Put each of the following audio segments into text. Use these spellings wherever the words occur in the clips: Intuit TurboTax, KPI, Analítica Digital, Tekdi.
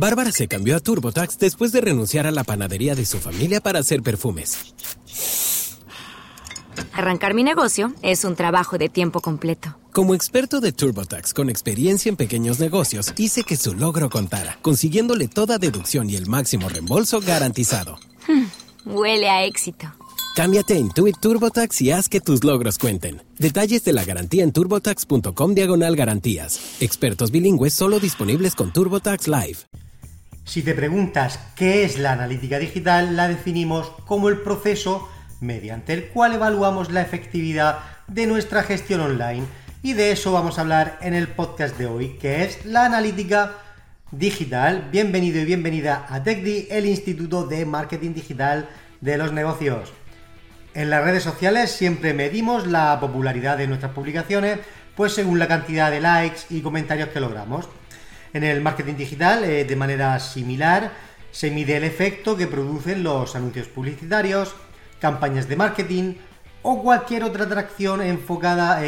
Bárbara se cambió a TurboTax después de renunciar a la panadería de su familia para hacer perfumes. Arrancar mi negocio es un trabajo de tiempo completo. Como experto de TurboTax con experiencia en pequeños negocios, hice que su logro contara, consiguiéndole toda deducción y el máximo reembolso garantizado. Huele a éxito. Cámbiate a Intuit TurboTax y haz que tus logros cuenten. Detalles de la garantía en turbotax.com/garantías. Expertos bilingües solo disponibles con TurboTax Live. Si te preguntas qué es la analítica digital, la definimos como el proceso mediante el cual evaluamos la efectividad de nuestra gestión online. Y de eso vamos a hablar en el podcast de hoy, que es la analítica digital. Bienvenido y bienvenida a Tekdi, el Instituto de Marketing Digital de los Negocios. En las redes sociales siempre medimos la popularidad de nuestras publicaciones, pues según la cantidad de likes y comentarios que logramos. En el marketing digital, de manera similar, se mide el efecto que producen los anuncios publicitarios, campañas de marketing o cualquier otra atracción enfocada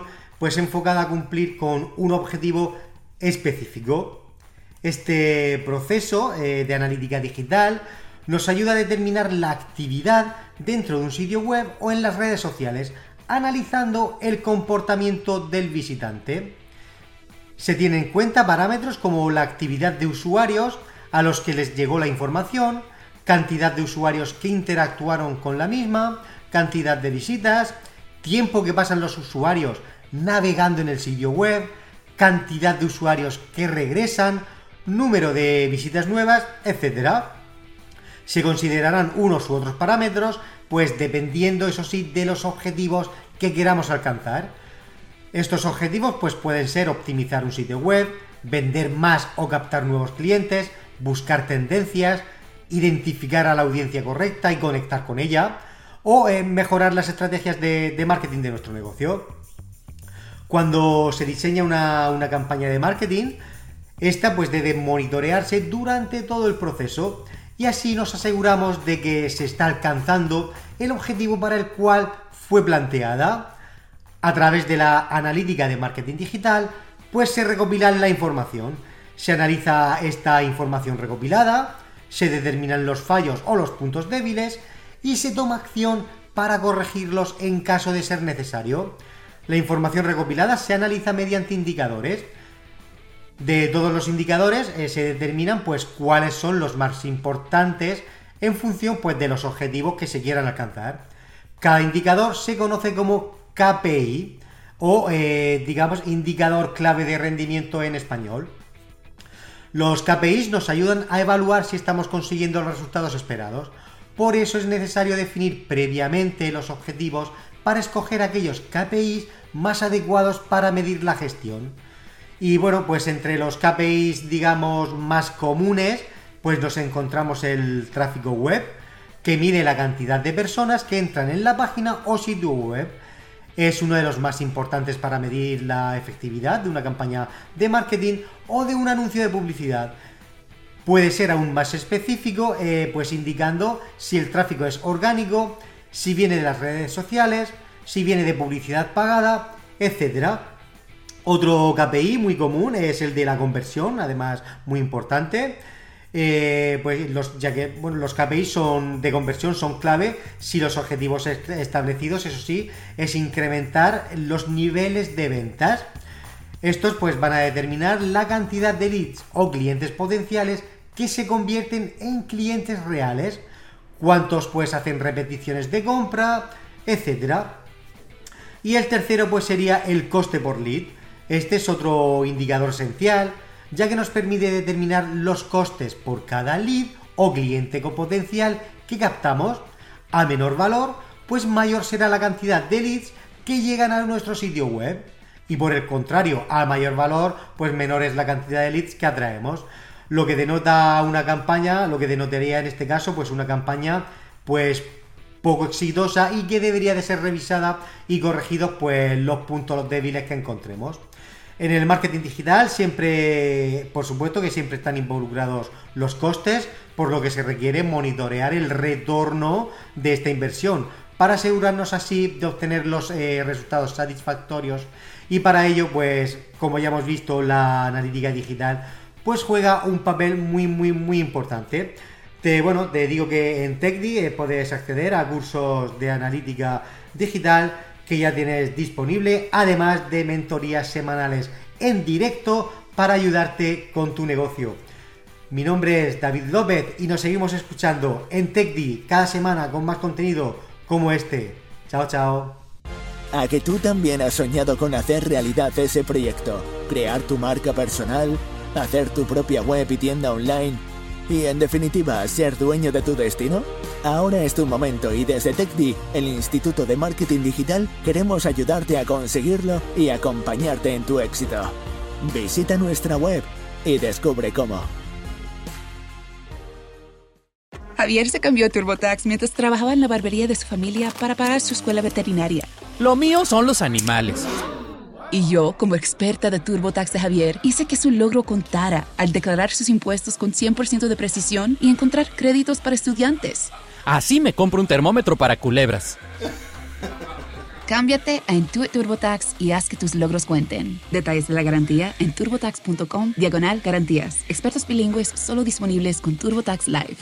a cumplir con un objetivo específico. Este proceso de analítica digital nos ayuda a determinar la actividad dentro de un sitio web o en las redes sociales, analizando el comportamiento del visitante. Se tienen en cuenta parámetros como la actividad de usuarios a los que les llegó la información, cantidad de usuarios que interactuaron con la misma, cantidad de visitas, tiempo que pasan los usuarios navegando en el sitio web, cantidad de usuarios que regresan, número de visitas nuevas, etc. Se considerarán unos u otros parámetros, pues dependiendo, eso sí, de los objetivos que queramos alcanzar. Estos objetivos pues pueden ser optimizar un sitio web, vender más o captar nuevos clientes, buscar tendencias, identificar a la audiencia correcta y conectar con ella, o mejorar las estrategias de marketing de nuestro negocio. Cuando se diseña una campaña de marketing, esta pues debe monitorearse durante todo el proceso, y así nos aseguramos de que se está alcanzando el objetivo para el cual fue planteada. A través de la analítica de marketing digital, pues se recopila la información, se analiza esta información recopilada, se determinan los fallos o los puntos débiles y se toma acción para corregirlos en caso de ser necesario. La información recopilada se analiza mediante indicadores. De todos los indicadores se determinan pues cuáles son los más importantes en función pues de los objetivos que se quieran alcanzar. Cada indicador se conoce como KPI o indicador clave de rendimiento en español. Los KPIs nos ayudan a evaluar si estamos consiguiendo los resultados esperados. Por eso es necesario definir previamente los objetivos para escoger aquellos KPIs más adecuados para medir la gestión. Y bueno, pues entre los KPIs, más comunes, pues nos encontramos el tráfico web, que mide la cantidad de personas que entran en la página o sitio web. Es uno de los más importantes para medir la efectividad de una campaña de marketing o de un anuncio de publicidad. Puede ser aún más específico, pues indicando si el tráfico es orgánico, si viene de las redes sociales, si viene de publicidad pagada, etcétera. Otro KPI muy común es el de la conversión, además muy importante, los KPIs de conversión son clave si los objetivos establecidos, eso sí, es incrementar los niveles de ventas. Estos pues van a determinar la cantidad de leads o clientes potenciales que se convierten en clientes reales, cuántos pues hacen repeticiones de compra, etcétera. Y el tercero pues sería el coste por lead. Este es otro indicador esencial, ya que nos permite determinar los costes por cada lead o cliente potencial que captamos. A menor valor, pues mayor será la cantidad de leads que llegan a nuestro sitio web. Y por el contrario, a mayor valor, pues menor es la cantidad de leads que atraemos. Lo que denotaría en este caso, pues una campaña pues poco exitosa y que debería de ser revisada y corregidos pues los puntos débiles que encontremos. En el marketing digital siempre están involucrados los costes, por lo que se requiere monitorear el retorno de esta inversión para asegurarnos así de obtener los resultados satisfactorios Y para ello, pues, como ya hemos visto, la analítica digital pues juega un papel muy importante. Te digo que en Tekdi puedes acceder a cursos de analítica digital que ya tienes disponible, además de mentorías semanales en directo para ayudarte con tu negocio. Mi nombre es David López y nos seguimos escuchando en Tekdi cada semana con más contenido como este. Chao, chao. ¿A que tú también has soñado con hacer realidad ese proyecto? Crear tu marca personal, hacer tu propia web y tienda online y, en definitiva, ser dueño de tu destino. Ahora es tu momento y desde Tekdi, el Instituto de Marketing Digital, queremos ayudarte a conseguirlo y acompañarte en tu éxito. Visita nuestra web y descubre cómo. Javier se cambió a TurboTax mientras trabajaba en la barbería de su familia para pagar su escuela veterinaria. Lo mío son los animales. Y yo, como experta de TurboTax de Javier, hice que su logro contara al declarar sus impuestos con 100% de precisión y encontrar créditos para estudiantes. Así me compro un termómetro para culebras. Cámbiate a Intuit TurboTax y haz que tus logros cuenten. Detalles de la garantía en turbotax.com/garantías. Expertos bilingües solo disponibles con TurboTax Live.